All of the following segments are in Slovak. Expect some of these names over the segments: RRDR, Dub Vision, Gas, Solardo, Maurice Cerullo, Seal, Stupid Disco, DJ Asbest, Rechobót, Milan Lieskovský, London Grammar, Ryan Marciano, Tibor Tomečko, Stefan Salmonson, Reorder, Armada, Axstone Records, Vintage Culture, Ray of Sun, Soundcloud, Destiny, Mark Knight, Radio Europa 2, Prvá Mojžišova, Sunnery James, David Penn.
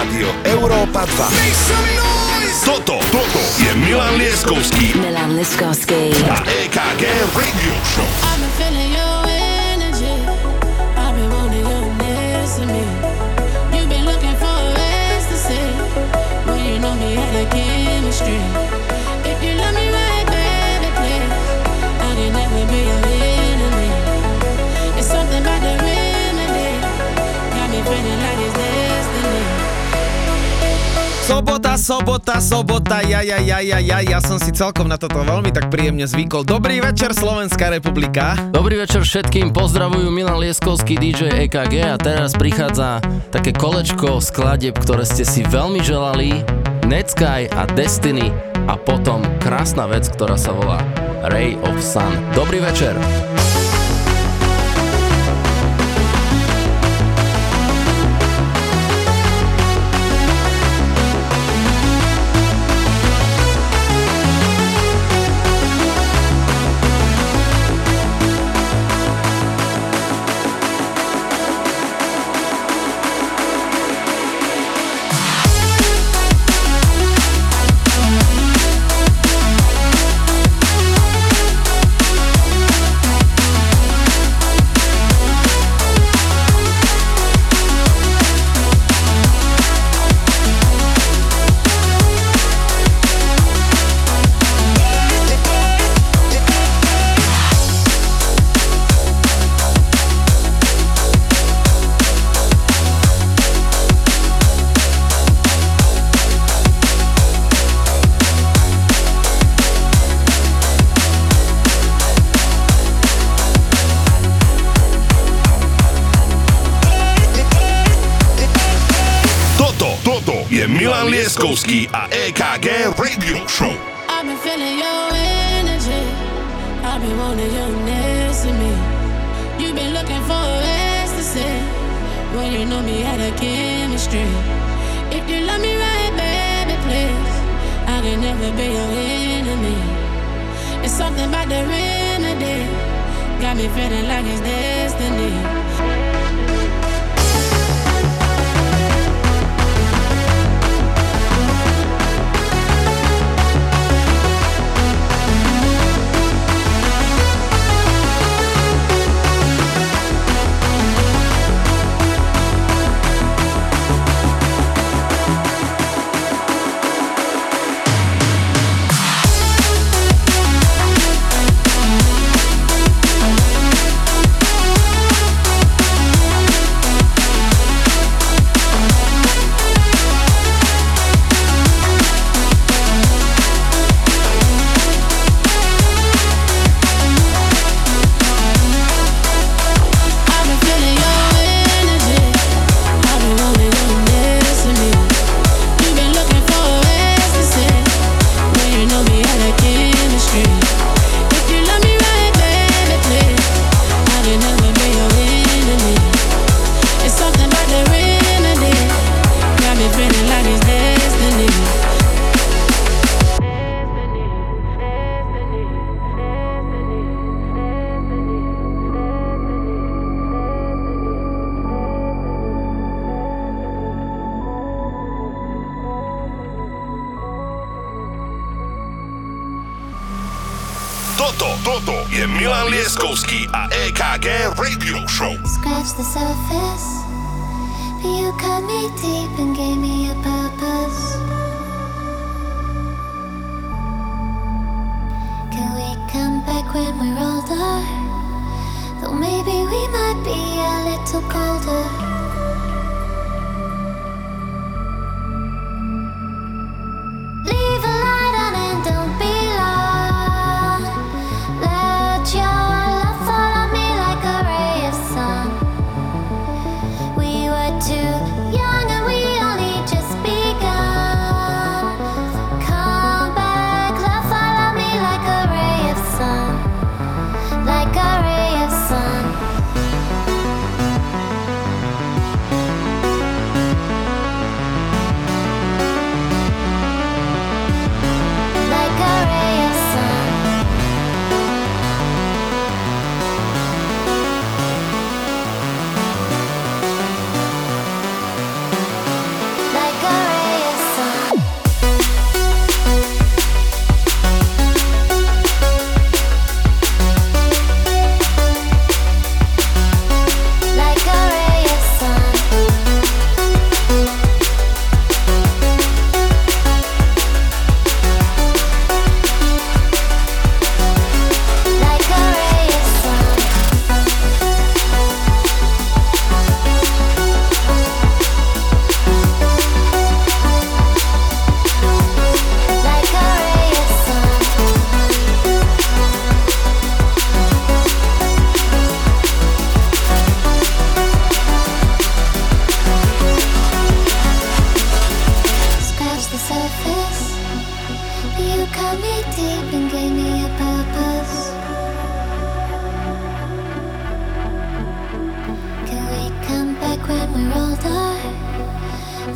Rádio Europa 2. Toto je Milan Lieskovský. Milan Lieskovský. A EKG Radio Show. I'm feeling your energy. I've been wanting you next to me. You've been looking for ways to say when you know me and the chemistry. If you love me right, baby, please. I can never be your enemy. It's something about the remedy. Got me feeling like it's destiny. Sobota, ja som si celkom na toto veľmi tak príjemne zvykol. Dobrý večer, Slovenská republika. Dobrý večer všetkým, pozdravujú Milan Lieskovský, DJ EKG a teraz prichádza také kolečko skladieb, ktoré ste si veľmi želali, Netsky a Destiny a potom krásna vec, ktorá sa volá Ray of Sun. Dobrý večer. Lieskovský a EKG Radio Show. I've been feeling your energy. I've been wanting you next to me. You've been looking for ways to say when you know me out of chemistry. If you love me right, baby, please. I can never be your enemy. It's something about the remedy. Got me feeling like it's destiny.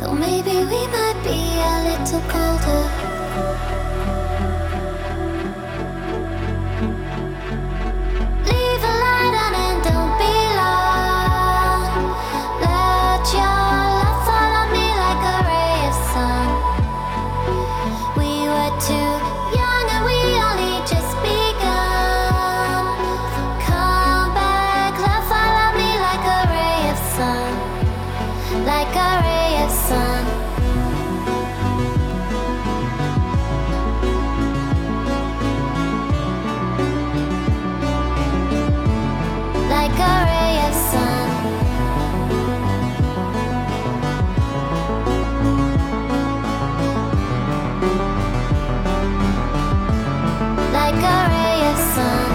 Though maybe we might be a little colder. Leave a light on and don't be long. Let your love follow me like a ray of sun. We were too young and we only just begun. Come back, love follow me like a ray of sun. Like a ray sun. Like a ray of sun. Like a ray of sun.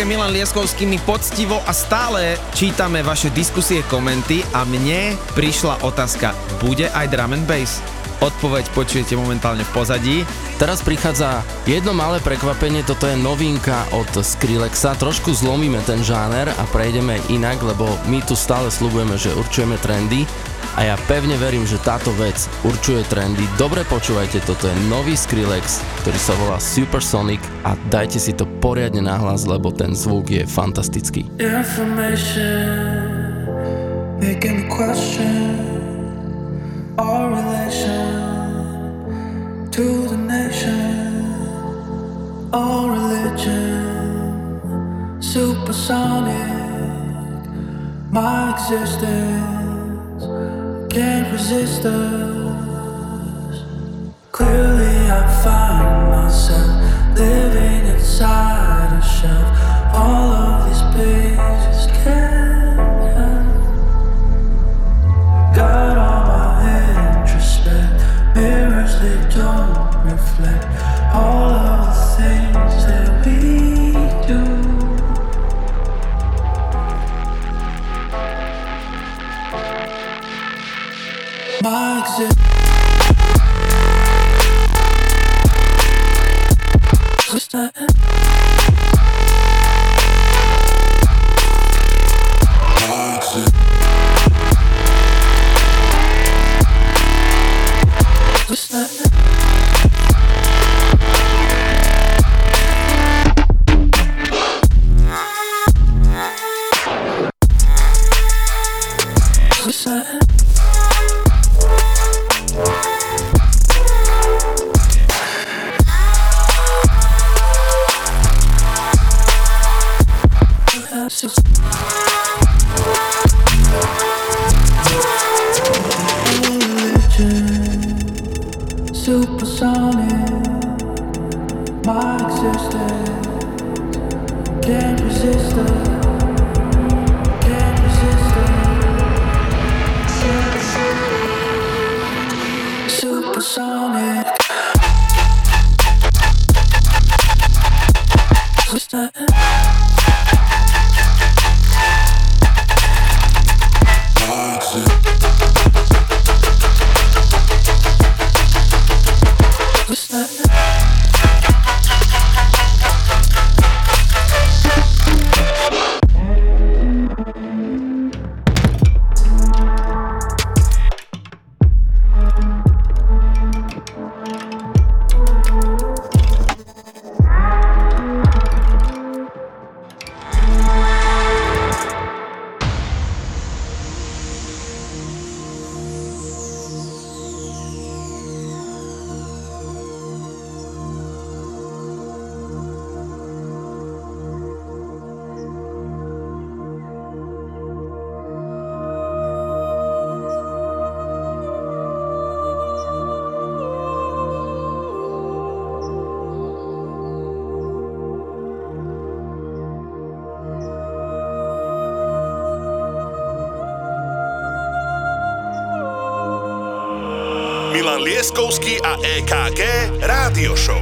Milan Lieskovský, my poctivo a stále čítame vaše diskusie, komenty a mne prišla otázka, bude aj drum and bass? Odpoveď počujete momentálne v pozadí. Teraz prichádza jedno malé prekvapenie, toto je novinka od Skrillexa. Trošku zlomíme ten žáner a prejdeme inak, lebo my tu stále sľubujeme, že určujeme trendy a ja pevne verím, že táto vec určuje trendy. Dobre počúvajte, toto je nový Skrillex, ktorý sa volá Supersonic a dajte si to poriadne nahlas, lebo ten zvuk je fantastický. Information, making question our relation to the nation, all religion, supersonic, my existence, can't resist us. Clearly I find myself living inside a shelf, all of these pages can't help. Got all my introspect, mirrors they don't reflect all of the things that we do. My Milan Lieskovský a EKG Rádio Show.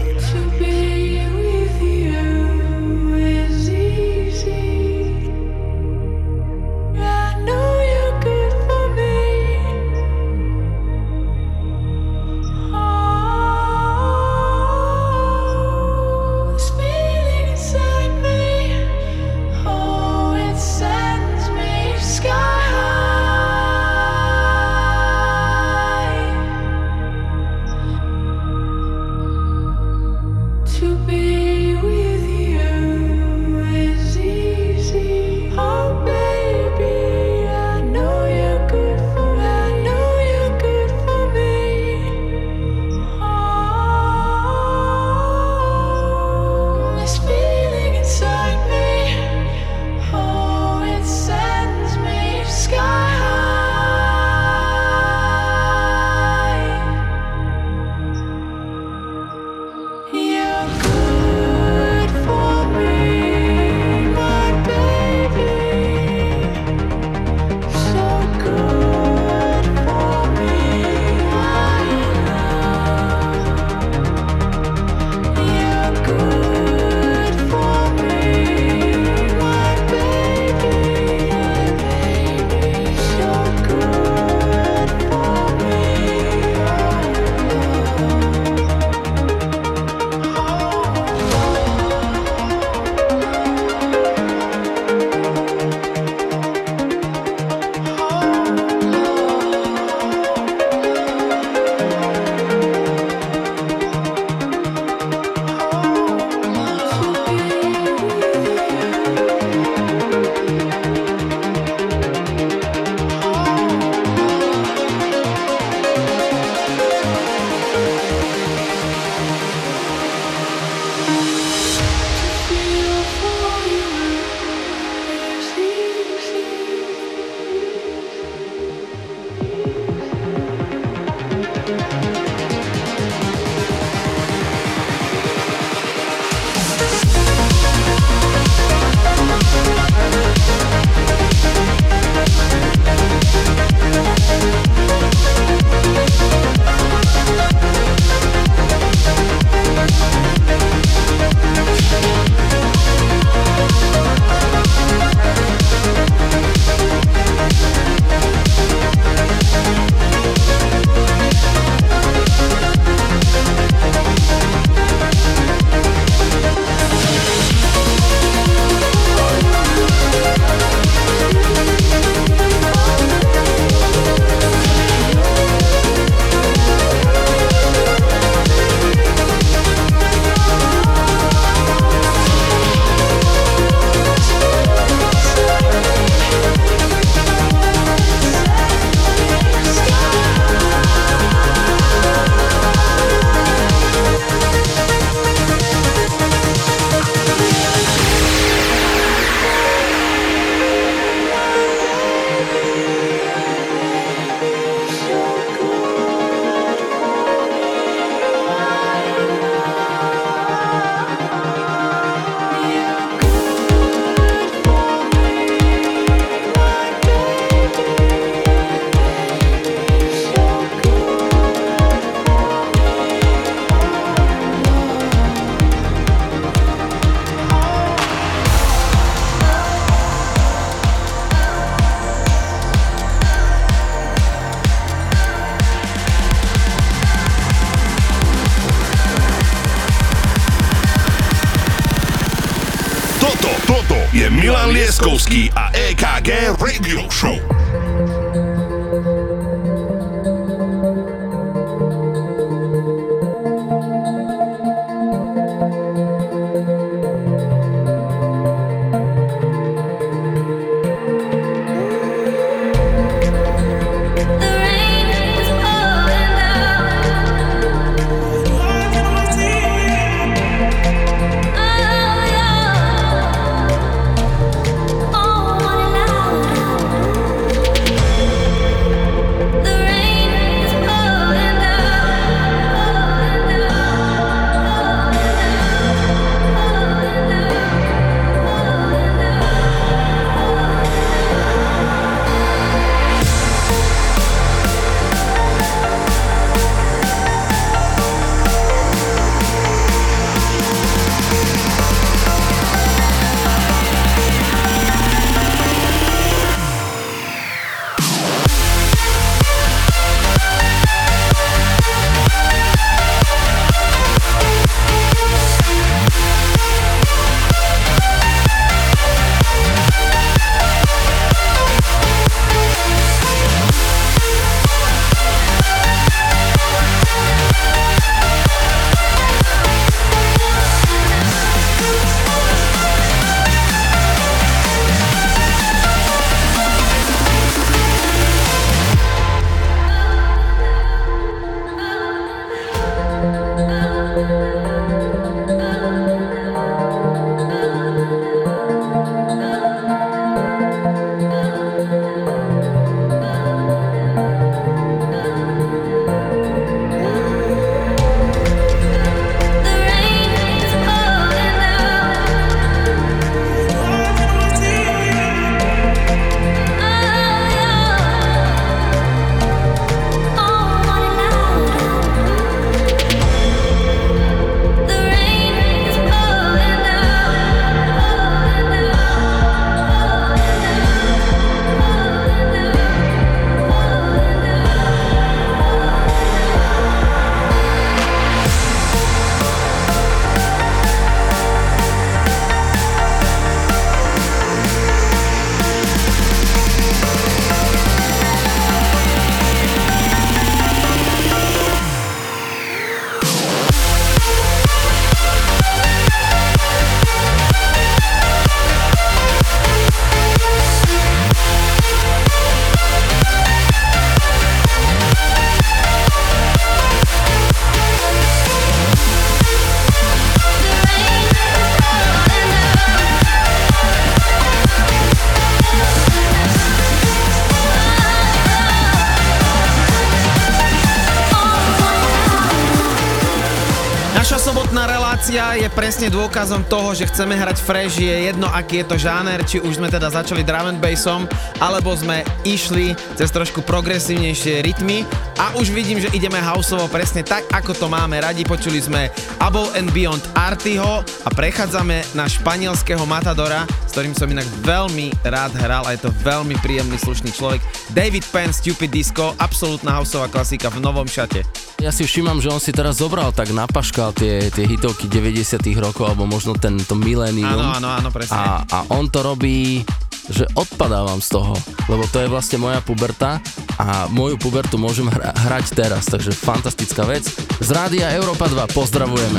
Milan Lieskovský a EKG Radio Show. Je presne dôkazom toho, že chceme hrať fresh, je jedno aký je to žáner, či už sme teda začali drum and bassom, alebo sme išli cez trošku progresívnejšie rytmy a už vidím, že ideme houseovo presne tak, ako to máme radi. Počuli sme Above and Beyond Artyho a prechádzame na španielského matadora, s ktorým som inak veľmi rád hral a je to veľmi príjemný, slušný človek. David Penn, Stupid Disco, absolútna houseová klasika v novom šate. Ja si všímam, že on si teraz zobral tak na paškal tie hitovky 90-tých rokov, alebo možno tento milénium. Áno, presne. A on to robí, že odpadávam z toho, lebo to je vlastne moja puberta a moju pubertu môžem hrať teraz, takže fantastická vec. Z Rádia Europa 2 pozdravujeme.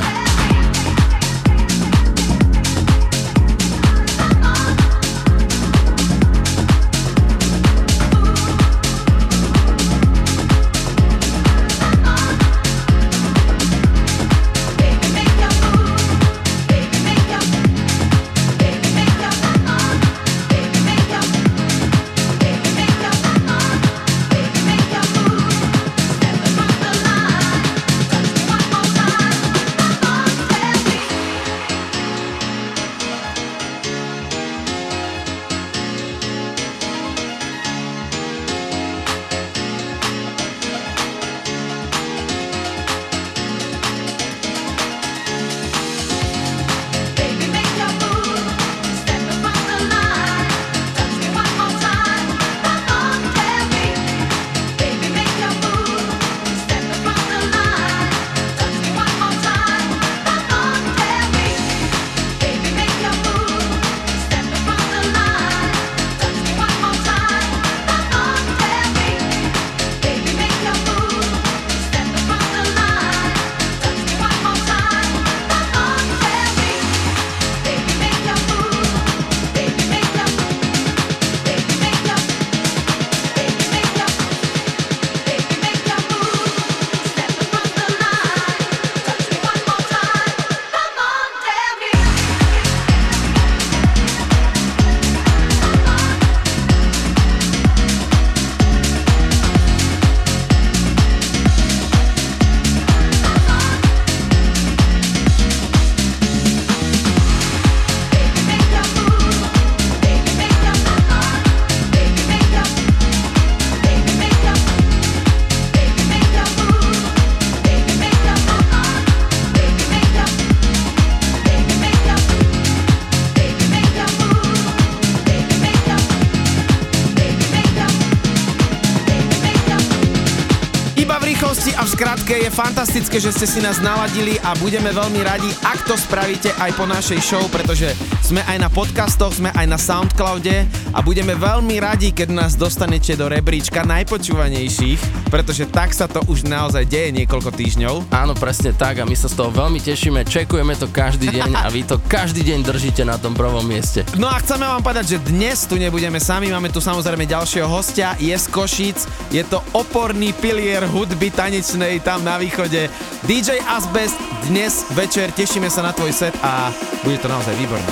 udalosti a v skratke je fantastické, že ste si nás naladili a budeme veľmi radi, ak to spravíte aj po našej show, pretože sme aj na podcastoch, sme aj na Soundcloude a budeme veľmi radi, keď nás dostanete do rebríčka najpočúvanejších, pretože tak sa to už naozaj deje niekoľko týždňov. Áno, presne tak a my sa z toho veľmi tešíme, čekujeme to každý deň a vy to každý deň držíte na tom prvom mieste. No a chceme vám povedať, že dnes tu nebudeme sami, máme tu samozrejme ďalšieho hostia, je z Košíc, je to oporný pilier hudby tanečnej tam na východe. DJ Asbest dnes večer, tešíme sa na tvoj set a bude to naozaj výborné.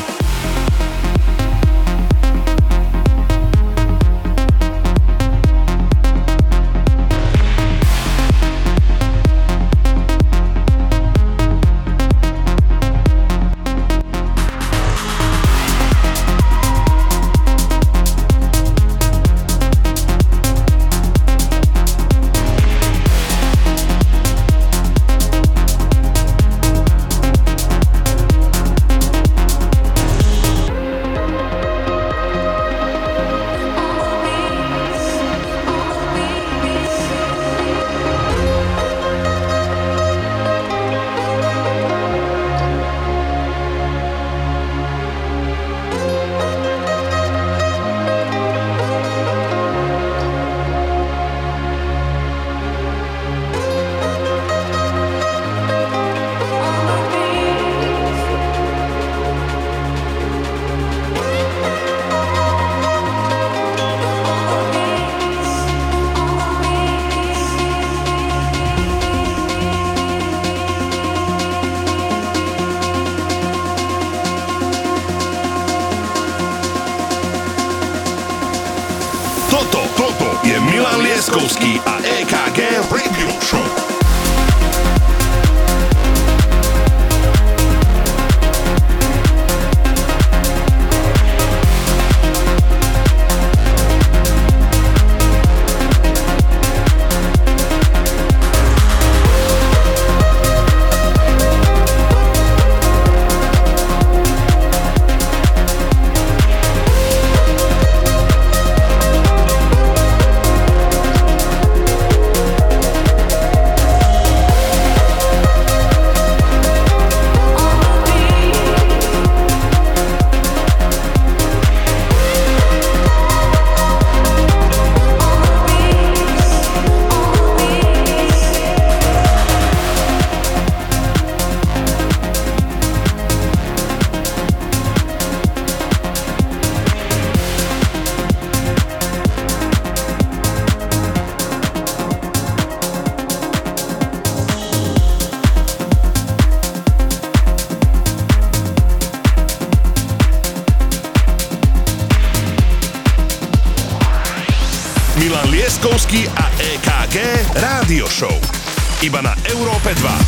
Iba na Európe 2.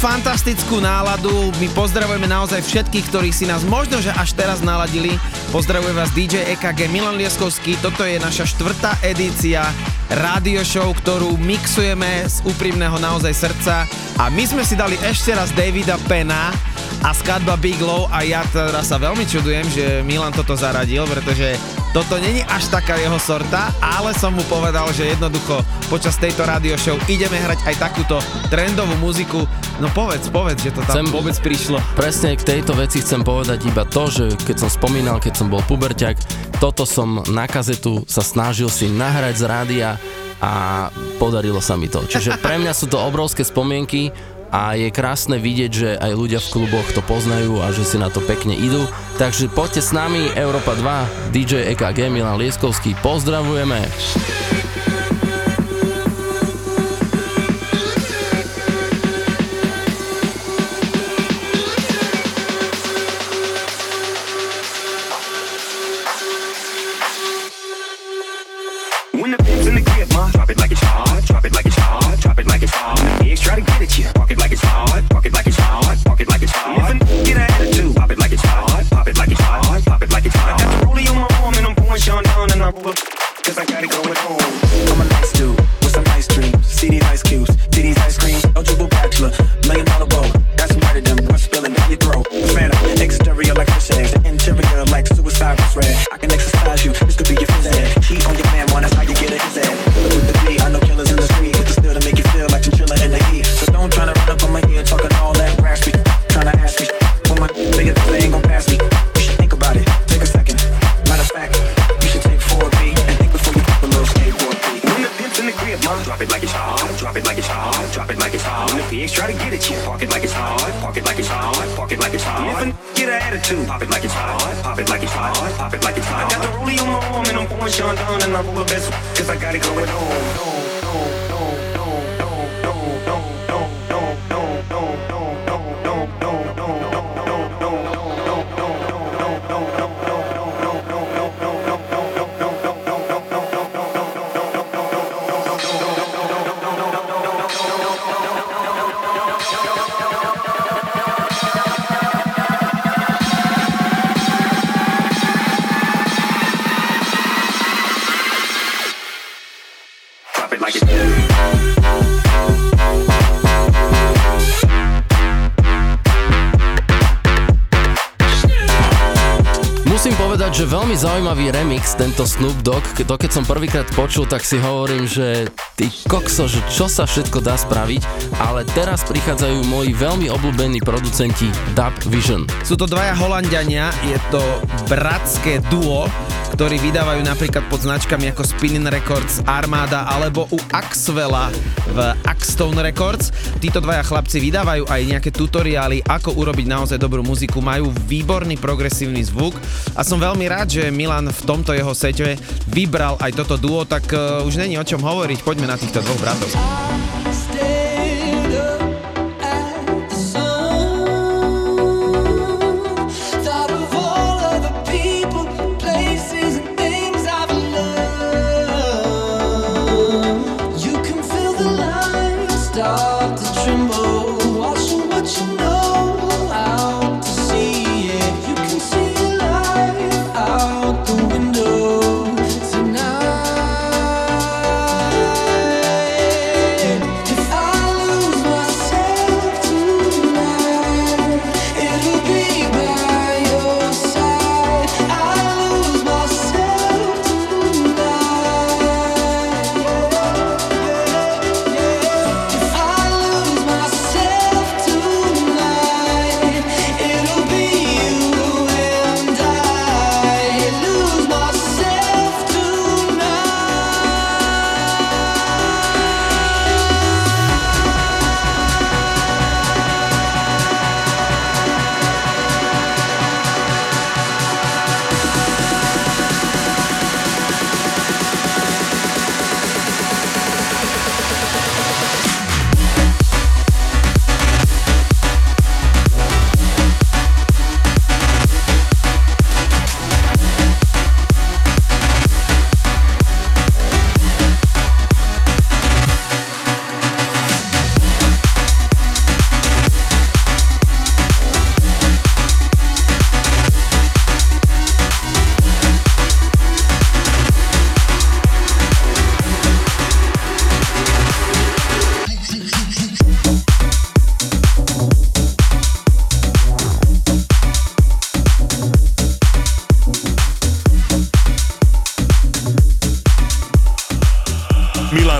fantastickú náladu. My pozdravujeme naozaj všetkých, ktorí si nás možno, že až teraz naladili. Pozdravuje vás DJ EKG Milan Lieskovský. Toto je naša 4. edícia radio show, ktorú mixujeme z úprimného naozaj srdca. A my sme si dali ešte raz Davida Penna a skladba Big Low a ja teraz sa veľmi čudujem, že Milan toto zaradil, pretože toto není až taká jeho sorta, ale som mu povedal, že jednoducho počas tejto rádio show ideme hrať aj takúto trendovú muziku. No povedz, že to tam vôbec prišlo. Presne k tejto veci chcem povedať iba to, že keď som spomínal, keď som bol puberťak, toto som na kazetu sa snažil si nahrať z rádia a podarilo sa mi to. Čiže pre mňa sú to obrovské spomienky a je krásne vidieť, že aj ľudia v kluboch to poznajú a že si na to pekne idú. Takže poďte s nami, Europa 2, DJ EKG Milan Lieskovský, pozdravujeme! Veľmi zaujímavý remix tento Snoop Dogg. To keď som prvýkrát počul, tak si hovorím, že ty kokso, že čo sa všetko dá spraviť, ale teraz prichádzajú moji veľmi obľúbení producenti Dub Vision. Sú to dvaja Holanďania, je to bratské duo, ktorí vydávajú napríklad pod značkami ako Spinning Records, Armada alebo u Axwella v Axstone Records. Títo dvaja chlapci vydávajú aj nejaké tutoriály, ako urobiť naozaj dobrú muziku. Majú výborný progresívny zvuk a som veľmi rád, že Milan v tomto jeho sete vybral aj toto duo, tak už není o čom hovoriť. Poďme na týchto dvoch bratov.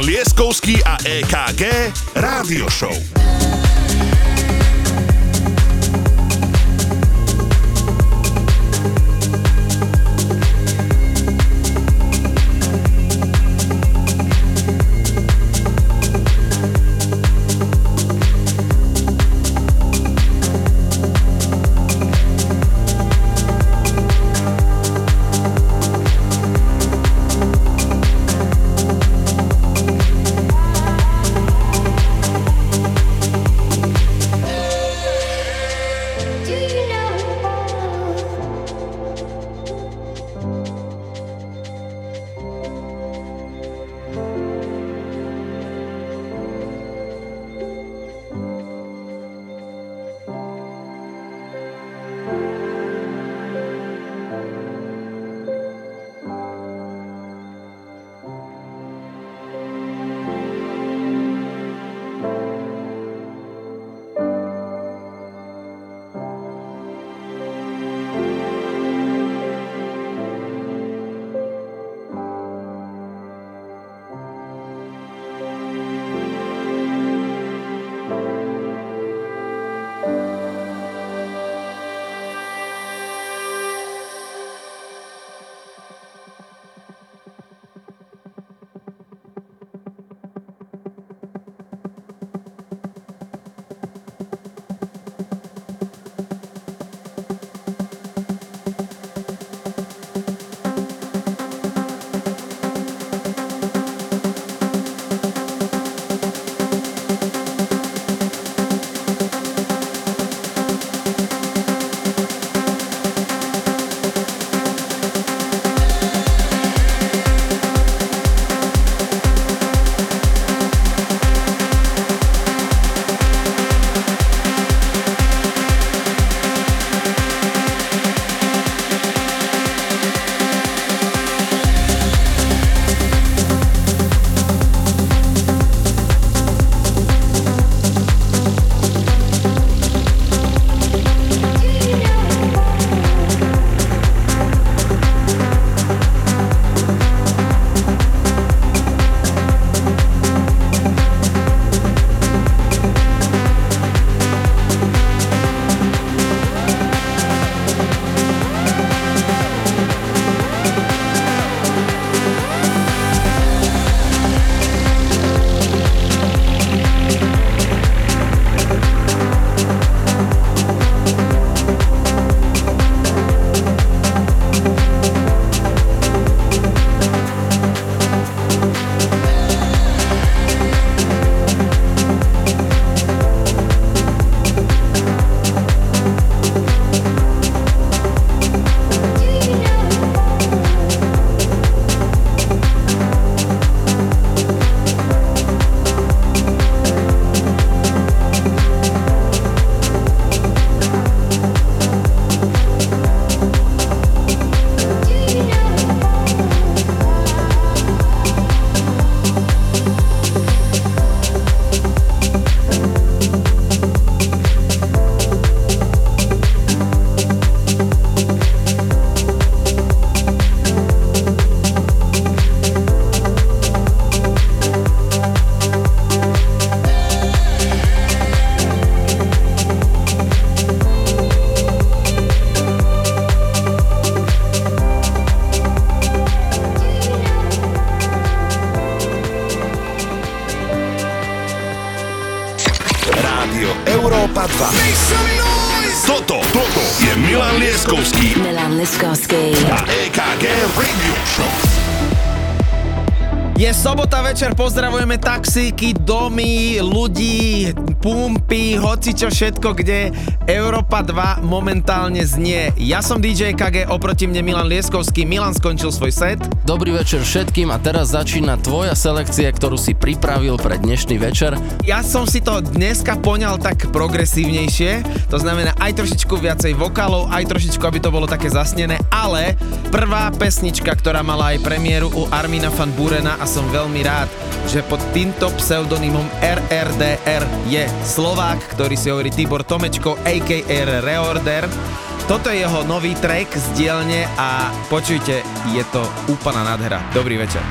Milan Lieskovský a EKG Rádio Show. Večer pozdravujeme taxíky, domy, ľudí, pumpy, hocičo, všetko, kde Europa 2 momentálne znie. Ja som DJ KG, oproti mne Milan Lieskovský. Milan skončil svoj set. Dobrý večer všetkým a teraz začína tvoja selekcia, ktorú si pripravil pre dnešný večer. Ja som si to dneska poňal tak progresívnejšie, to znamená aj trošičku viacej vokálov, aj trošičku, aby to bolo také zasnené, ale prvá pesnička, ktorá mala aj premiéru u Armina van Burena a som veľmi rád, že pod týmto pseudonymom RRDR je Slovák, ktorý si hovorí Tibor Tomečko, a.k.a. Reorder. Toto je jeho nový track z dielne a počujte, je to úplná nádhera. Dobrý večer.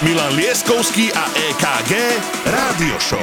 Milan Lieskovský a EKG Rádio Show.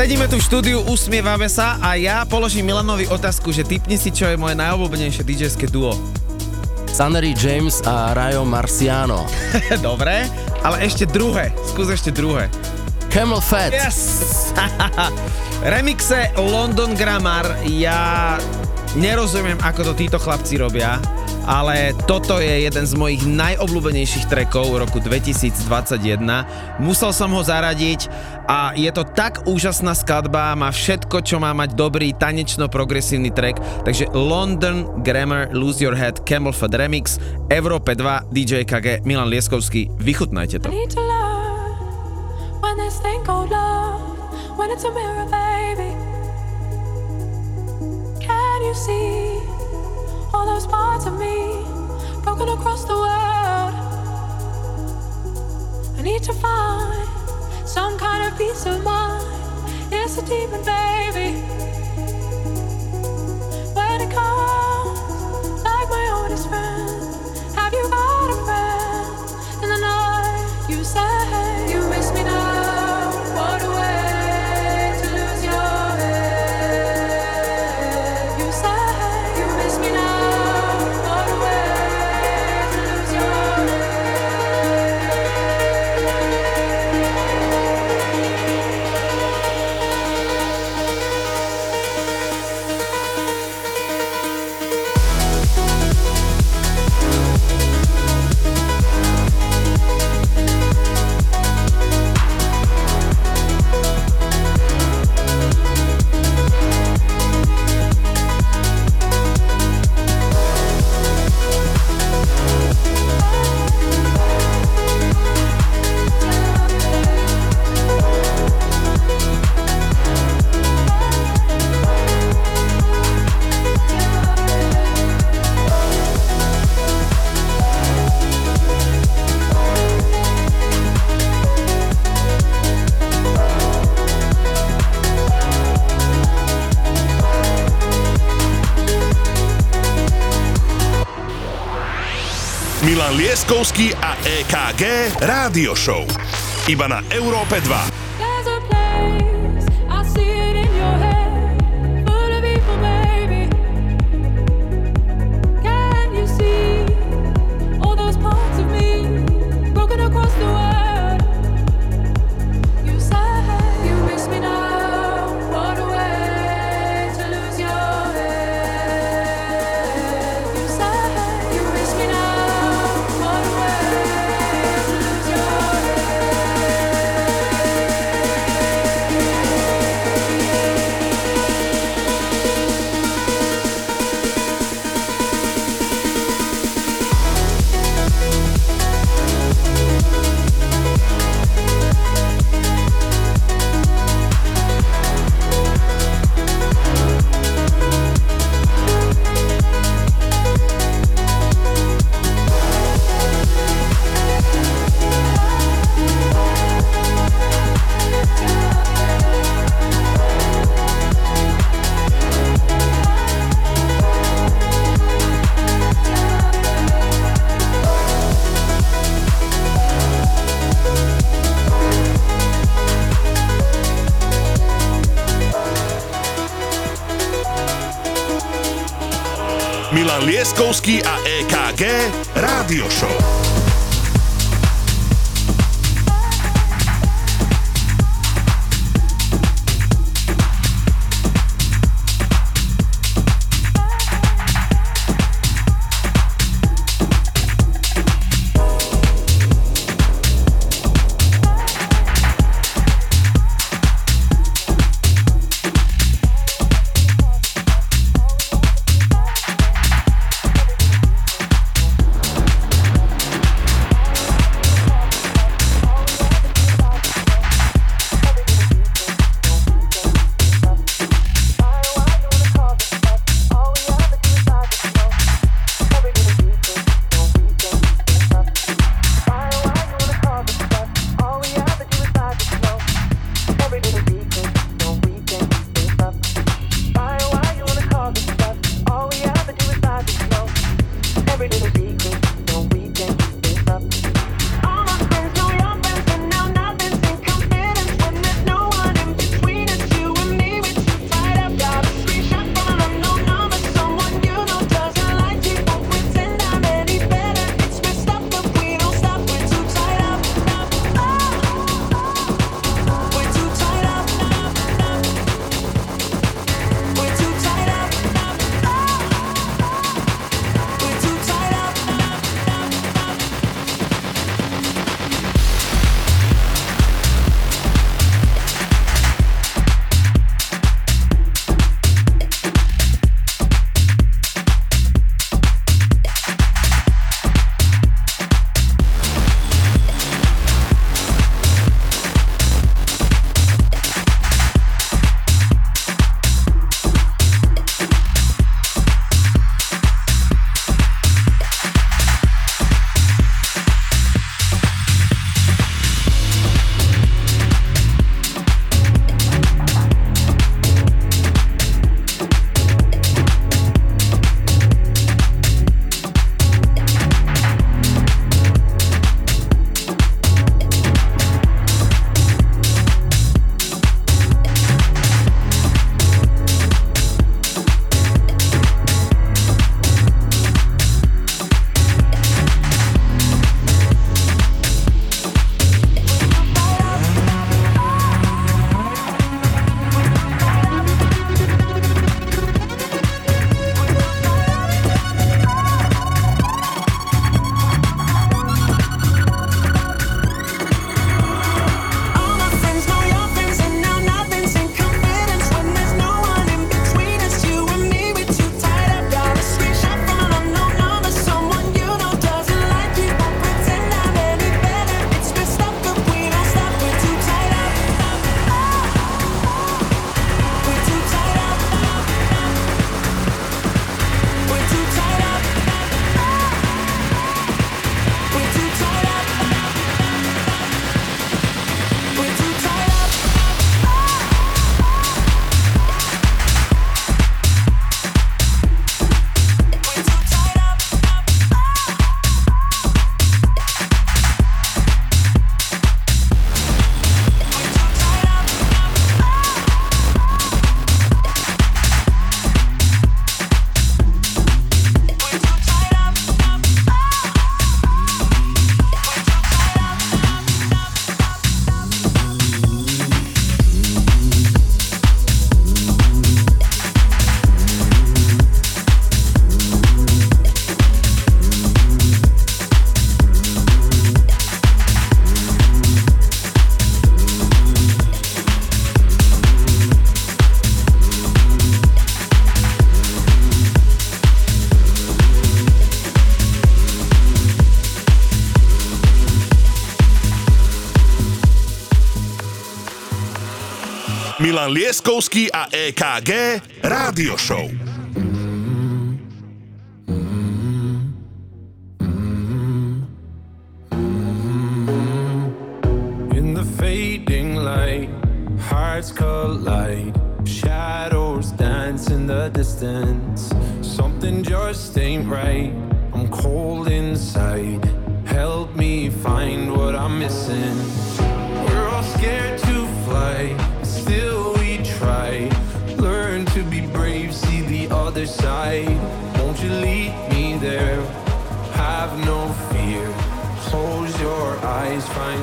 Sedíme tu v štúdiu, usmievame sa a ja položím Milanovi otázku, že tipni si, čo je moje najobľúbenejšie DJ-ské duo. Sunnery James a Ryan Marciano. Dobre, ale ešte druhé, skús ešte druhé. Camel Phat. Yes! Remixe London Grammar, ja nerozumiem, ako to títo chlapci robia, ale toto je jeden z mojich najobľúbenejších trackov roku 2021. Musel som ho zaradiť a je to tak úžasná skladba, má všetko, čo má mať dobrý tanečno-progresívny track, takže London Grammar, Lose Your Head, Camel Phat Remix, Európe 2, DJ KG, Milan Lieskovský, vychutnajte to. When this thing called love, when it's a mirror, baby, can you see all those parts of me broken across the world? I need to find some kind of peace of mind. It's a demon, baby. When it comes, like my oldest friend, have you got a friend in the night? You say you miss me now. Milan Lieskovský a EKG Rádio Show. Iba na Európe 2. Lieskovský a EKG Rádio Show. Milan Lieskovský a EKG Rádio Show. In the fading light, hearts collide, shadows dance in the distance. Something just ain't right, I'm cold inside. Help me find what I'm missing. We're all scared to fly, still we try. Learn to be brave, see the other side. Won't you lead me there? Have no fear. Close your eyes, find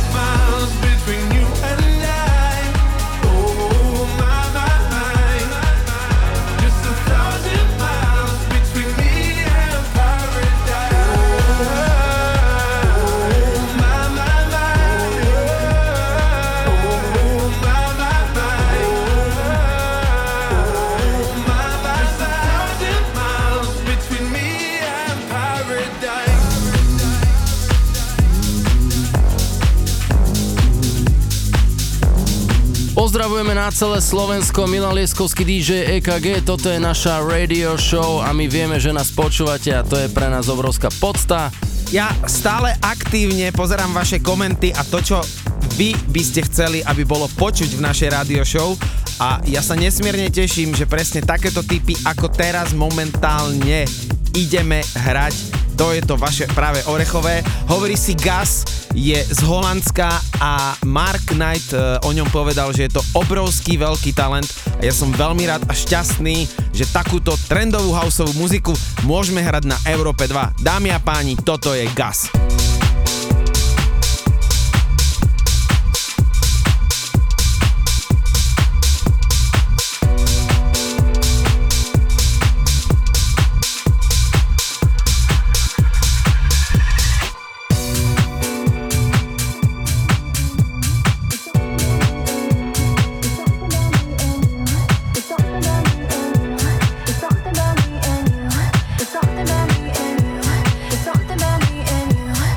miles between you and I. Oh my, my. Pozdravujeme na celé Slovensko, Milan Lieskovský DJ EKG, toto je naša radio show a my vieme, že nás počúvate a to je pre nás obrovská podsta. Ja stále aktívne pozerám vaše komenty a to, čo vy by ste chceli, aby bolo počuť v našej radio show a ja sa nesmierne teším, že presne takéto tipy ako teraz momentálne ideme hrať. To je to vaše práve orechové. Hovorí si Gas, je z Holandska a Mark Knight o ňom povedal, že je to obrovský veľký talent a ja som veľmi rád a šťastný, že takúto trendovú houseovú muziku môžeme hrať na Európe 2. Dámy a páni, toto je Gas. Something about me and you.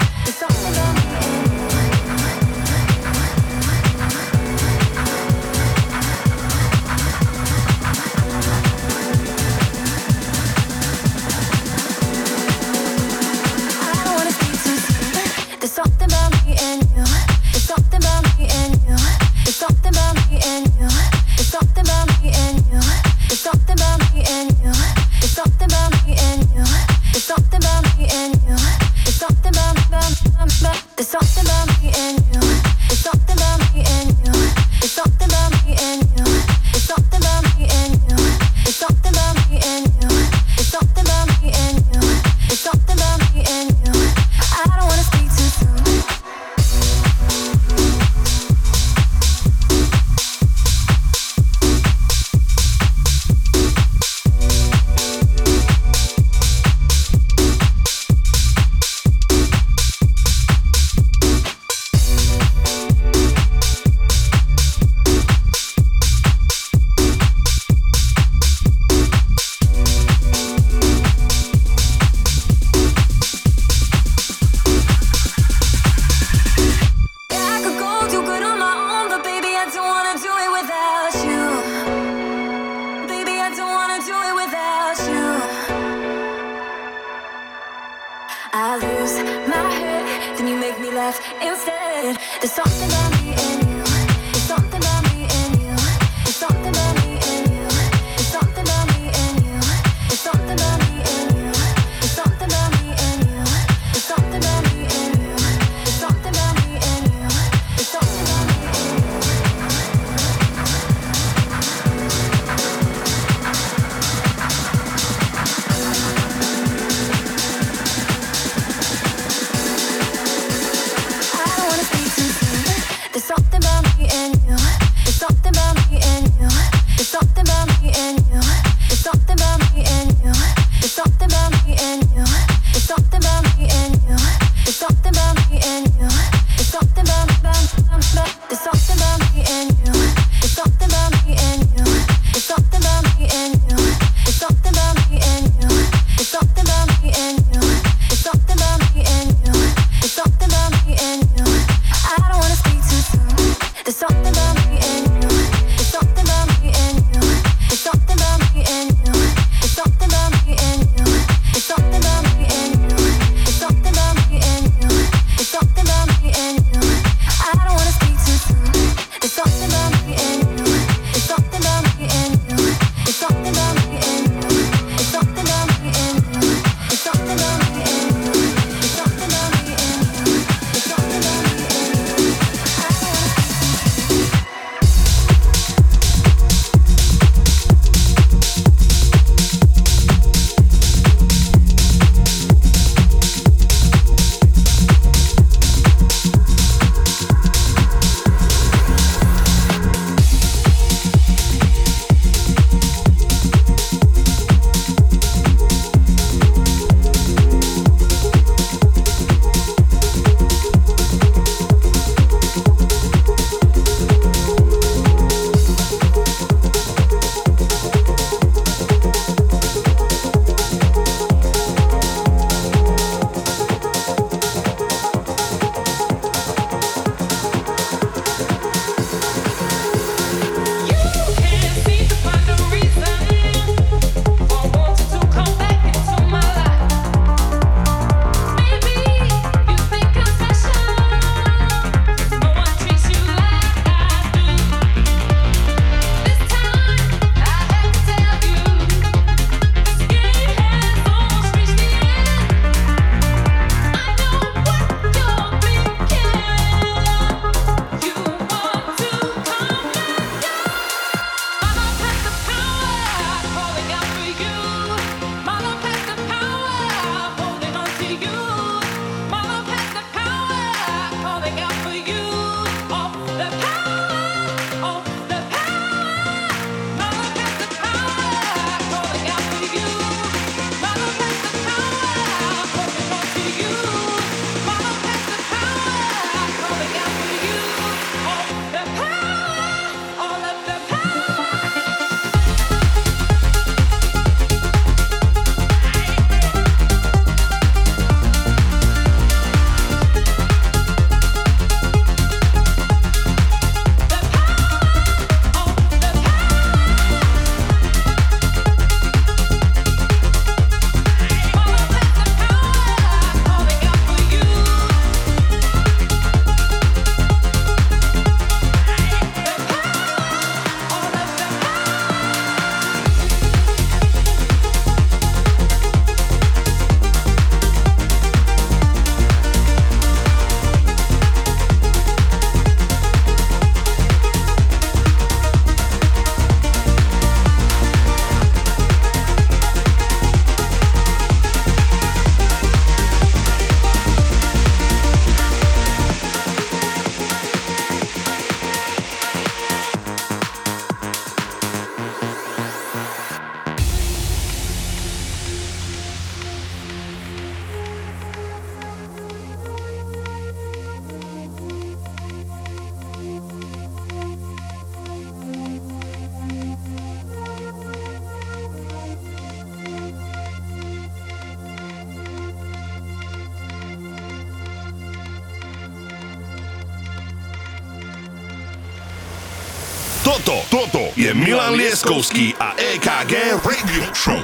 Toto je Milan Lieskovský a EKG Radio Show.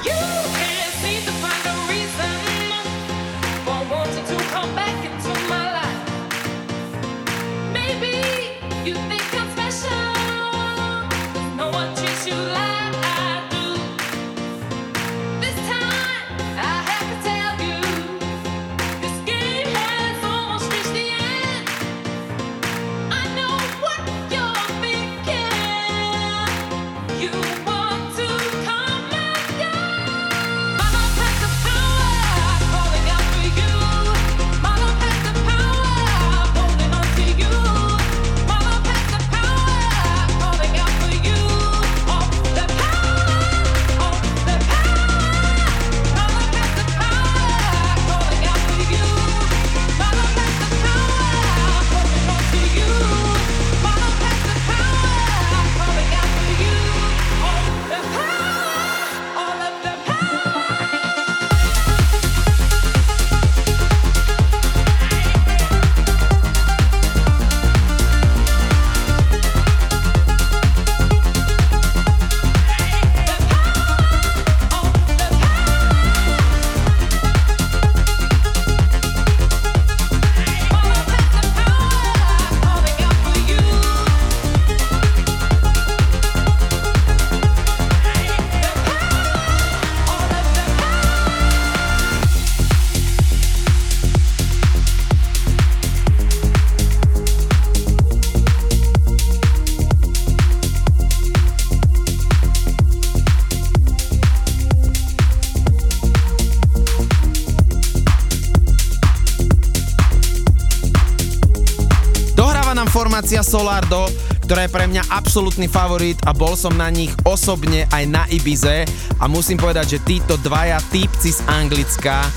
Solardo, ktorá je pre mňa absolútny favorit a bol som na nich osobne aj na Ibize a musím povedať, že títo dvaja týpci z Anglicka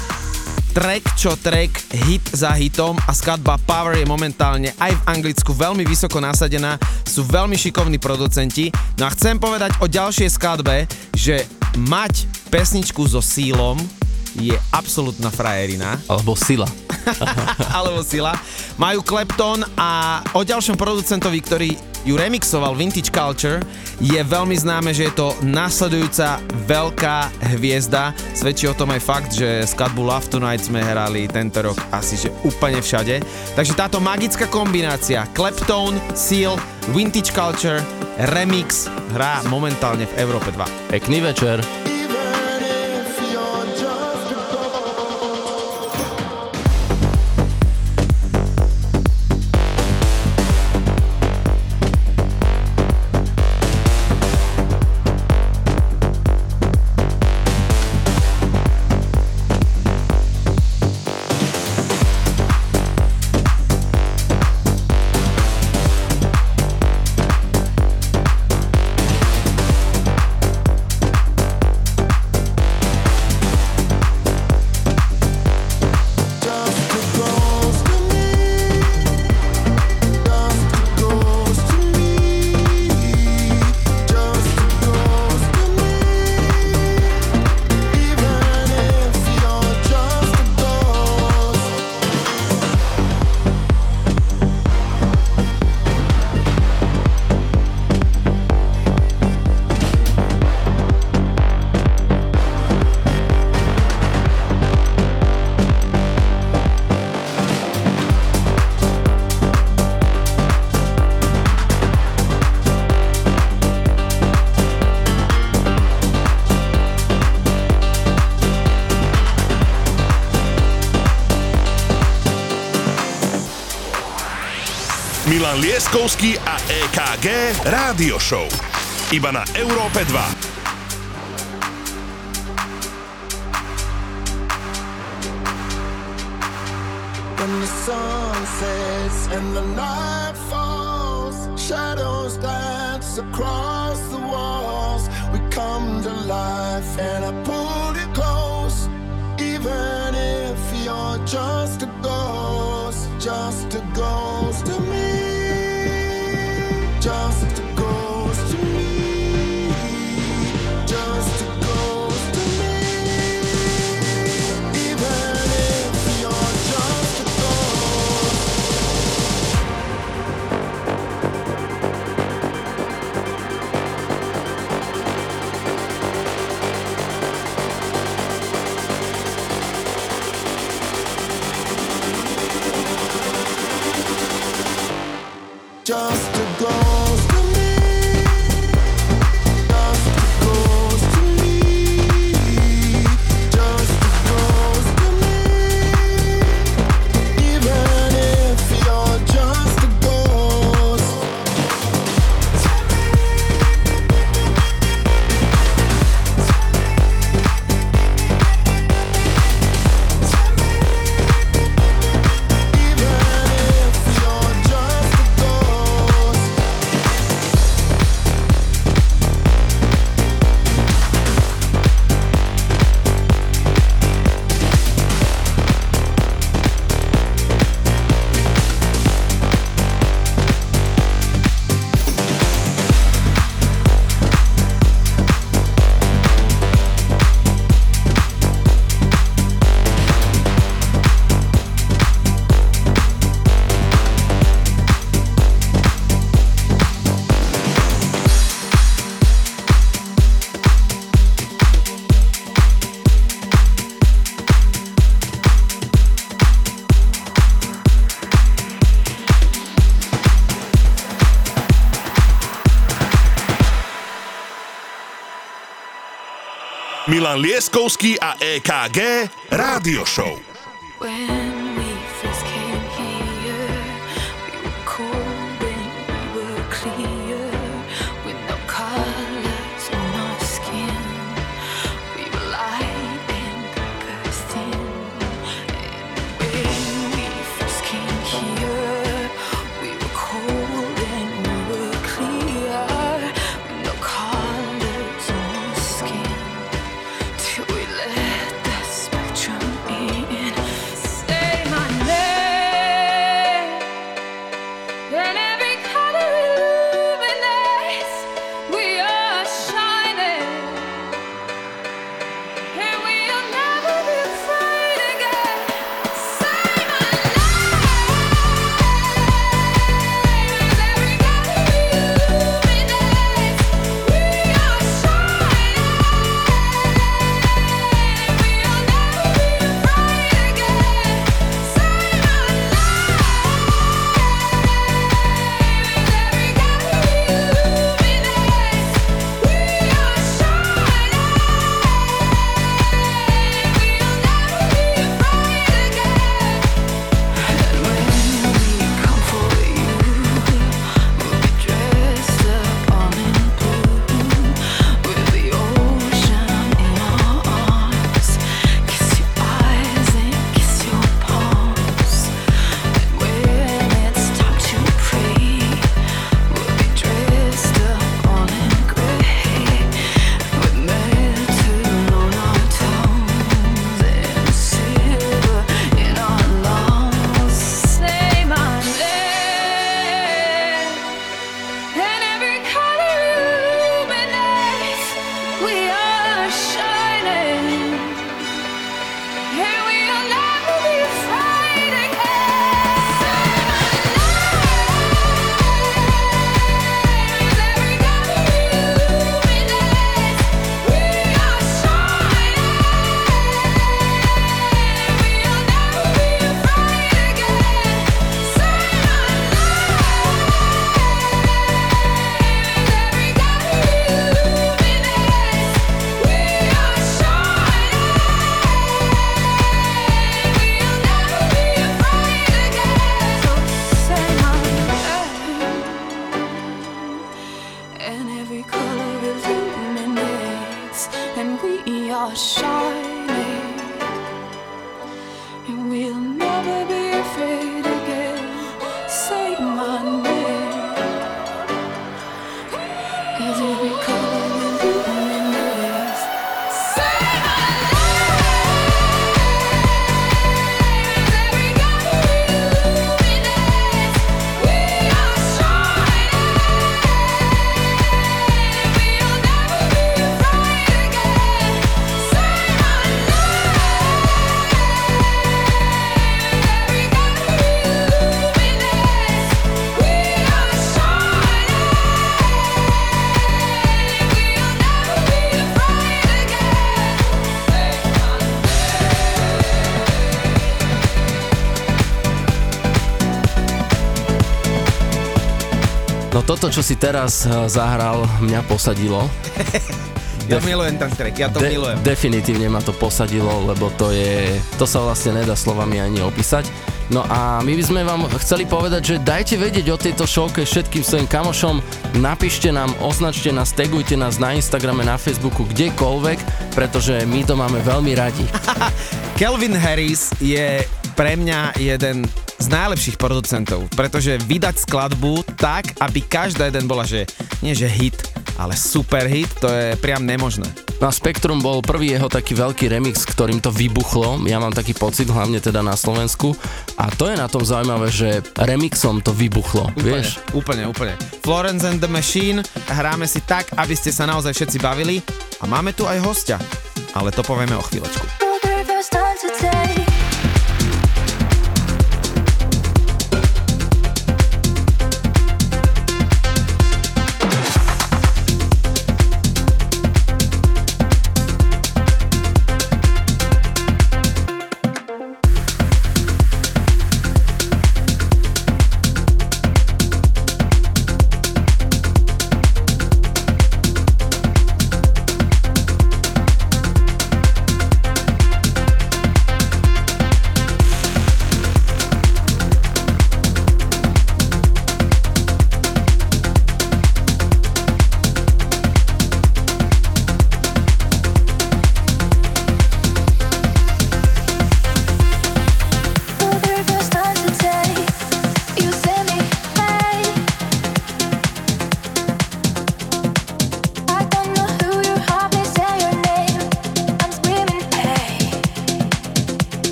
track čo track, hit za hitom a skladba Power je momentálne aj v Anglicku veľmi vysoko nasadená, sú veľmi šikovní producenti. No a chcem povedať o ďalšej skladbe, že mať pesničku so Sealom je absolútna frajerina. Alebo sila. Majú Clapton a o ďalšom producentovi, ktorý ju remixoval, Vintage Culture, je veľmi známe, že je to nasledujúca veľká hviezda. Svedčí o tom aj fakt, že skladbu Love Tonight sme hrali tento rok asi že úplne všade. Takže táto magická kombinácia Clapton, Seal, Vintage Culture, remix hrá momentálne v Európe 2. Pekný večer. Milan Lieskovský a EKG Rádio Show. Iba na Európe 2. When the sun sets and the night falls, shadows dance across the walls. We come to life and I pull it close. Even if you're just a ghost to me. Just a ghost to me, just a ghost to me, even if you're just a ghost. Milan Lieskovský a EKG Rádio Show. No toto, čo si teraz zahral, mňa posadilo. Ja milujem ten track, ja to milujem. Definitívne ma to posadilo, lebo to sa vlastne nedá slovami ani opísať. No a my by sme vám chceli povedať, že dajte vedieť o tejto showke všetkým svojim kamošom, napíšte nám, označte nás, tagujte nás na Instagrame, na Facebooku, kdekoľvek, pretože my to máme veľmi radi. Calvin Harris je pre mňa jeden z najlepších producentov, pretože vydať skladbu tak, aby každá jeden bola, že nie že hit, ale super hit, to je priam nemožné. Na Spectrum bol prvý jeho taký veľký remix, ktorým to vybuchlo, ja mám taký pocit, hlavne teda na Slovensku, a to je na tom zaujímavé, že remixom to vybuchlo, úplne, vieš? Úplne. Florence and the Machine, hráme si tak, aby ste sa naozaj všetci bavili a máme tu aj hostia, ale to povieme o chvíľočku.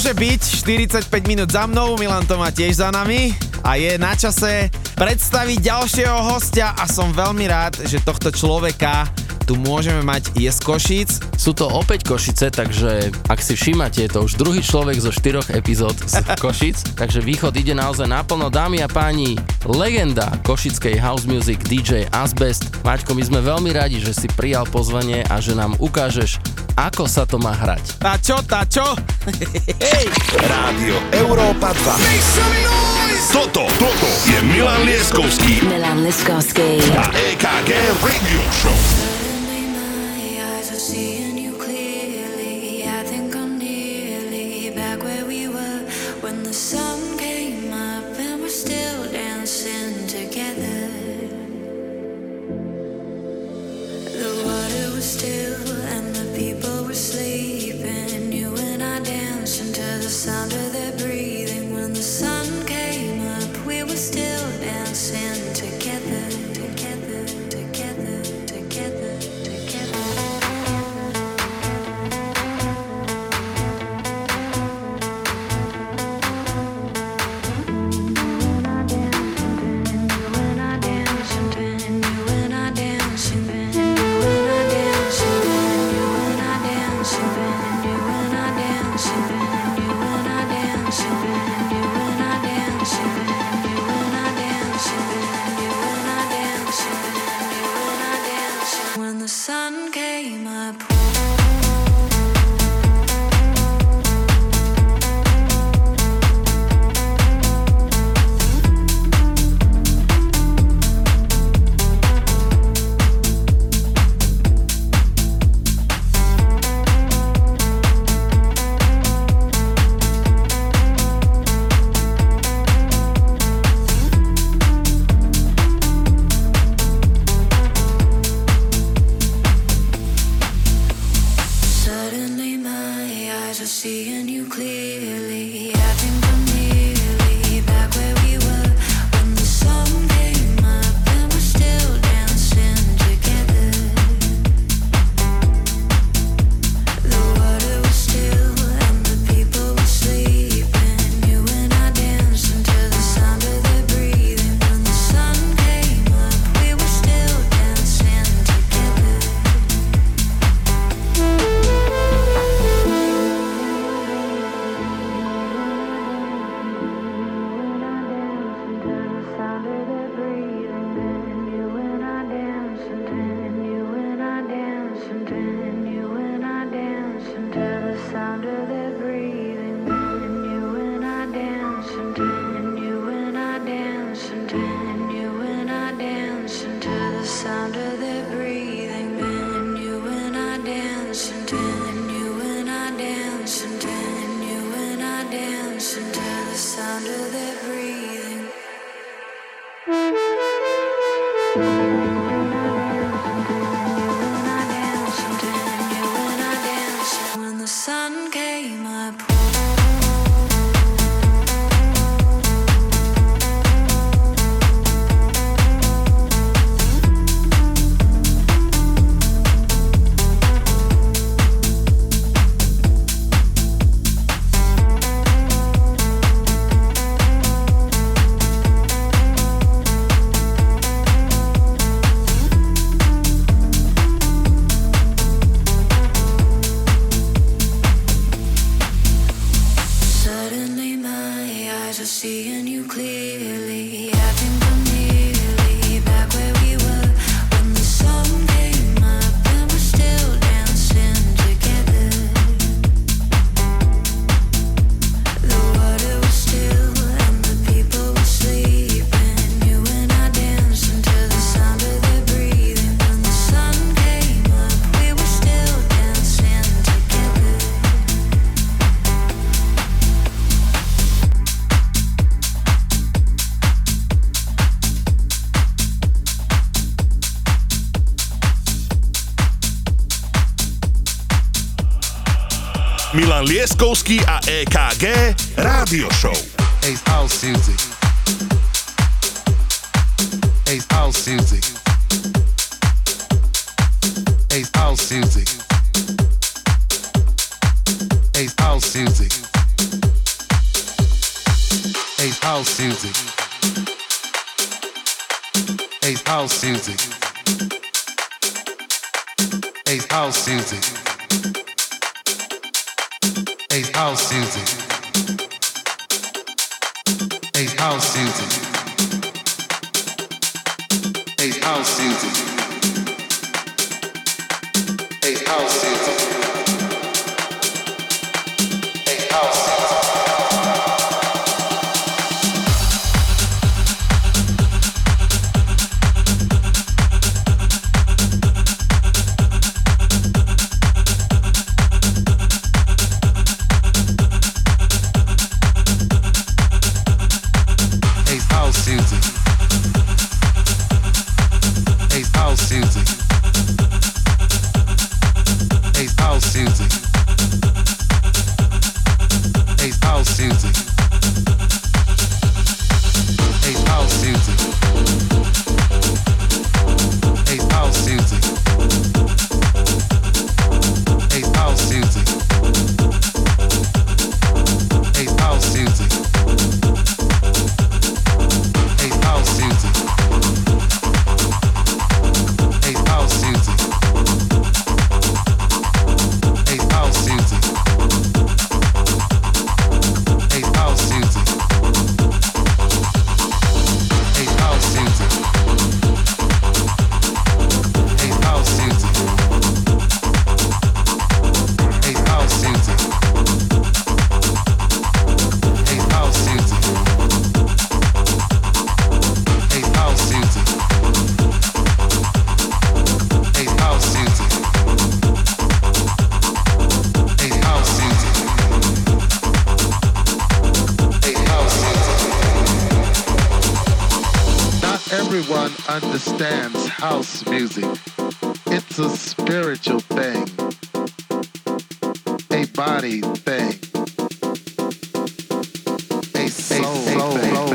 Môže byť, 45 minút za mnou, Milan to má tiež za nami a je na čase predstaviť ďalšieho hostia a som veľmi rád, že tohto človeka tu môžeme mať, je z Košíc. Sú to opäť Košice, takže ak si všímate, je to už druhý človek zo 4 epizód z Košic, takže východ ide naozaj naplno. Dámy a páni, legenda košickej house music DJ Asbest. Maťko, my sme veľmi radi, že si prijal pozvanie a že nám ukážeš, ako sa to má hrať. Tá čo? Rádio Europa 2. Toto je Milan Lieskovský. A EKG Radio Show. Seeing you clearly, I think I'm nearly back where we were when the sun came up and we're still dancing together. The water was still and the people were sleeping. You and I dancing to the sound of their breathing. When the sun came up, we were still dancing together. Lieskovský a EKG Radio Show. It's house music. It's house music. It's house music. It's house music. house music. It's house music. It's house music. It's house music. It's house music. It's house music. It's house music. It's house music. Understands house music. It's a spiritual thing, a body thing, a soul thing.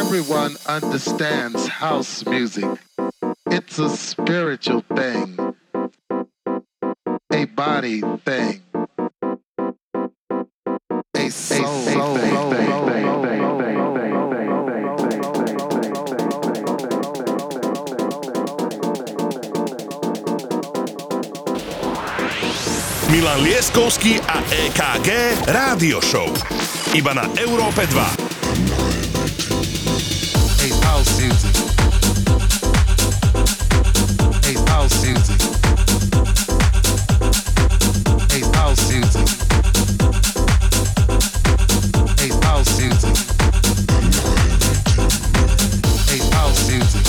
Everyone understands house music. It's a spiritual thing, a body thing, a soul thing. Milan Lieskovský a EKG Rádio Show. Iba na Európe 2. House music. It's house music. It's house music. It's house music. It's house music.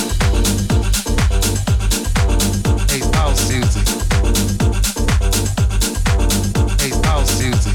It's house music. It's house music. It's house music.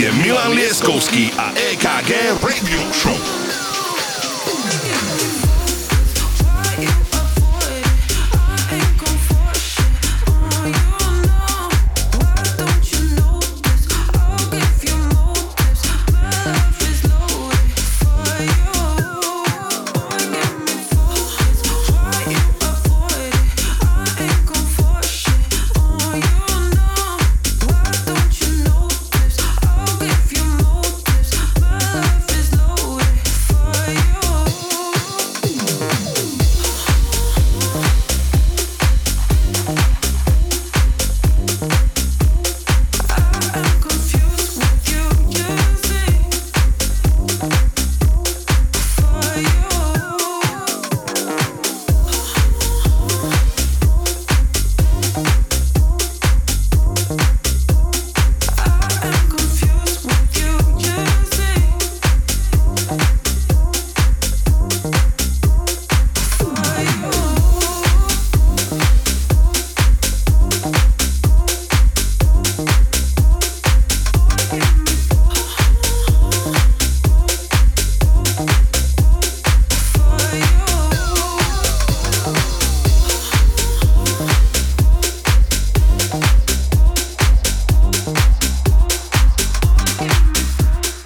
je Milan Lieskovský a EKG Radio Show.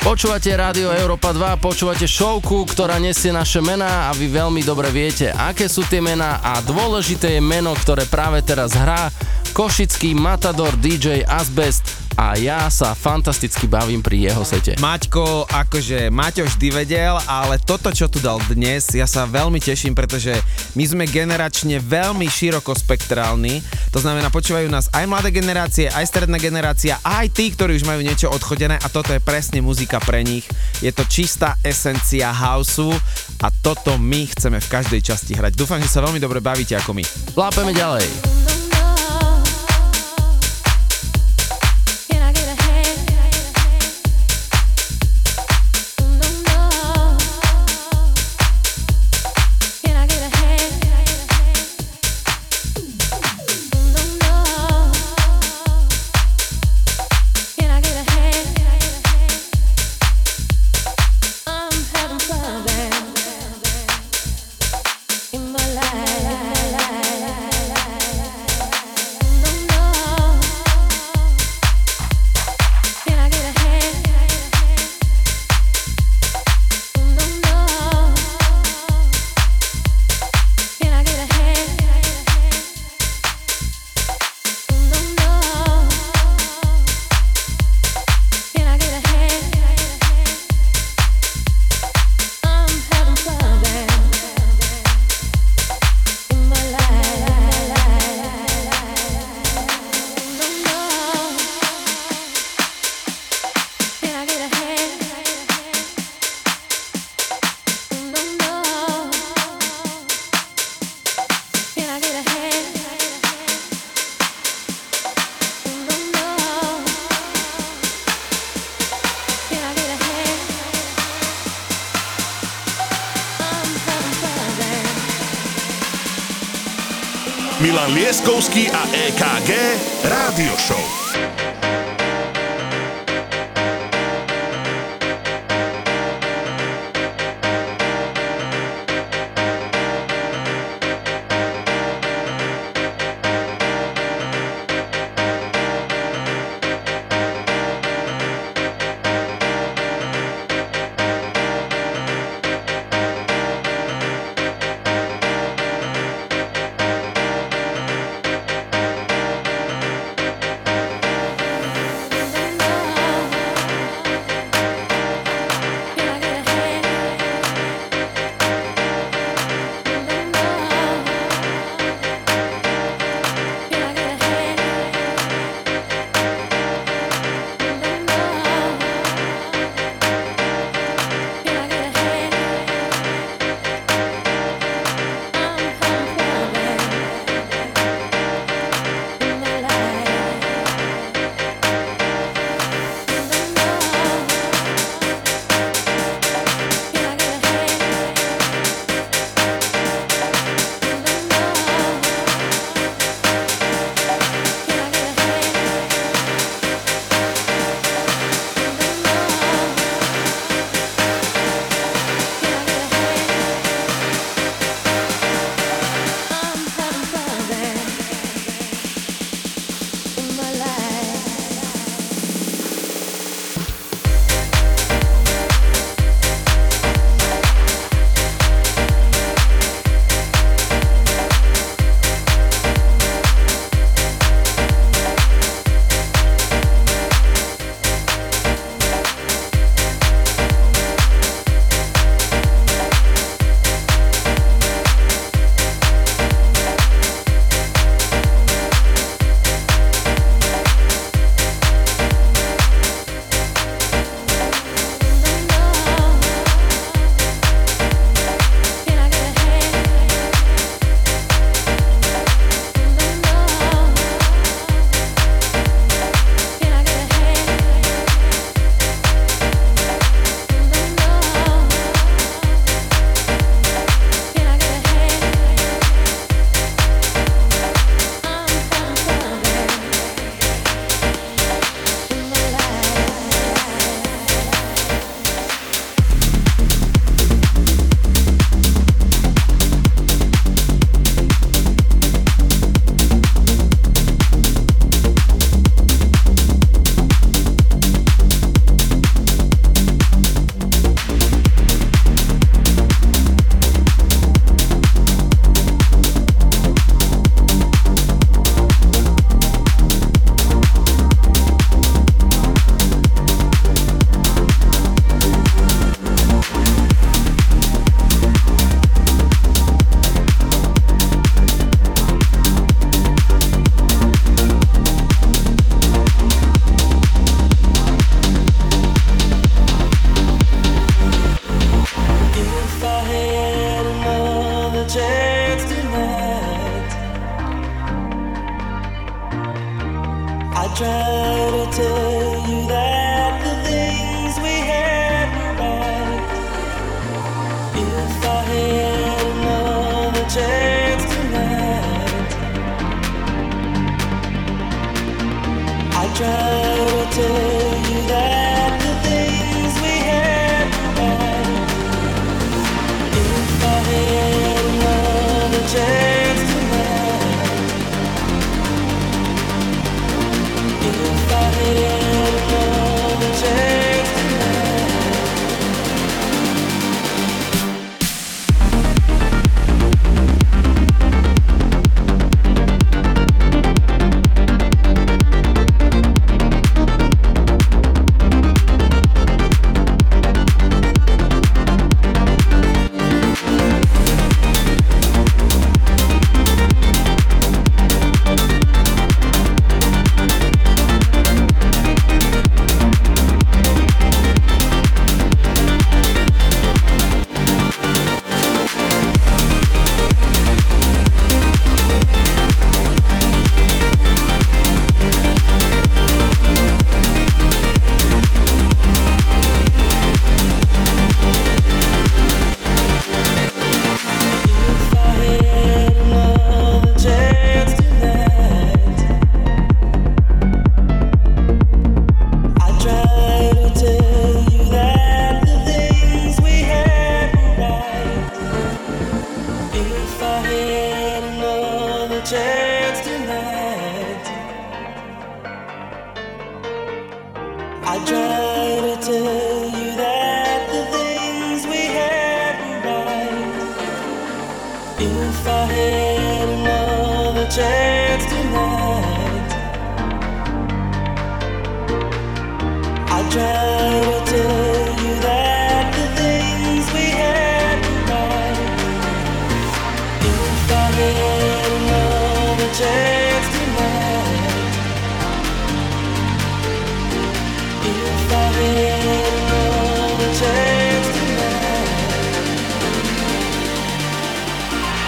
Počúvate Rádio Europa 2, počúvate šovku, ktorá nesie naše mená a vy veľmi dobre viete, aké sú tie mená a dôležité je meno, ktoré práve teraz hrá košický matador DJ Asbest a ja sa fantasticky bavím pri jeho sete. Maťko, akože Maťo vždy vedel, ale toto, čo tu dal dnes, ja sa veľmi teším, pretože my sme generačne veľmi širokospektrálni. To znamená, počúvajú nás aj mladé generácie, aj stredná generácia, aj tí, ktorí už majú niečo odchodené a toto je presne muzika pre nich. Je to čistá esencia houseu a toto my chceme v každej časti hrať. Dúfam, že sa veľmi dobre bavíte ako my. Lápeme ďalej. Milan Lieskovský a EKG Rádio Show.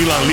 Milan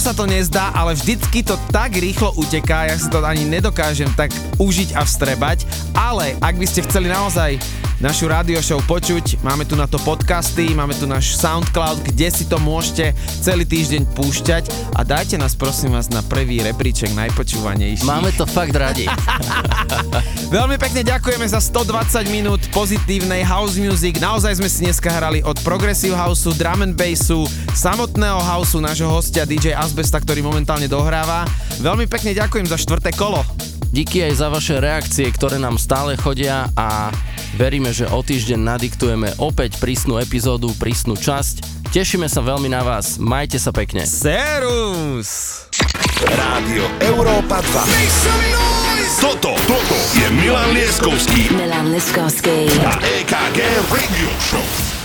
Sa to nezdá, ale vždycky to tak rýchlo uteká, ja si to ani nedokážem tak užiť a vstrebať, ale ak by ste chceli naozaj našu radio show počuť, máme tu na to podcasty, máme tu náš Soundcloud, kde si to môžete celý týždeň púšťať a dajte nás prosím vás na prvý repríček najpočúvanejší. Máme to fakt radi. Veľmi pekne ďakujeme za 120 minút pozitívnej house music. Naozaj sme si dneska hrali od progressive houseu, drum and bassu, samotného houseu nášho hostia DJ Asbesta, ktorý momentálne dohráva. Veľmi pekne ďakujem za 4. kolo. Díky aj za vaše reakcie, ktoré nám stále chodia a veríme, že o týždeň nadiktujeme opäť prísnu epizódu, prísnu časť. Tešíme sa veľmi na vás. Majte sa pekne. Serus! Rádio Európa 2. Toto je Milan Lieskovský. A EKG Radio Show.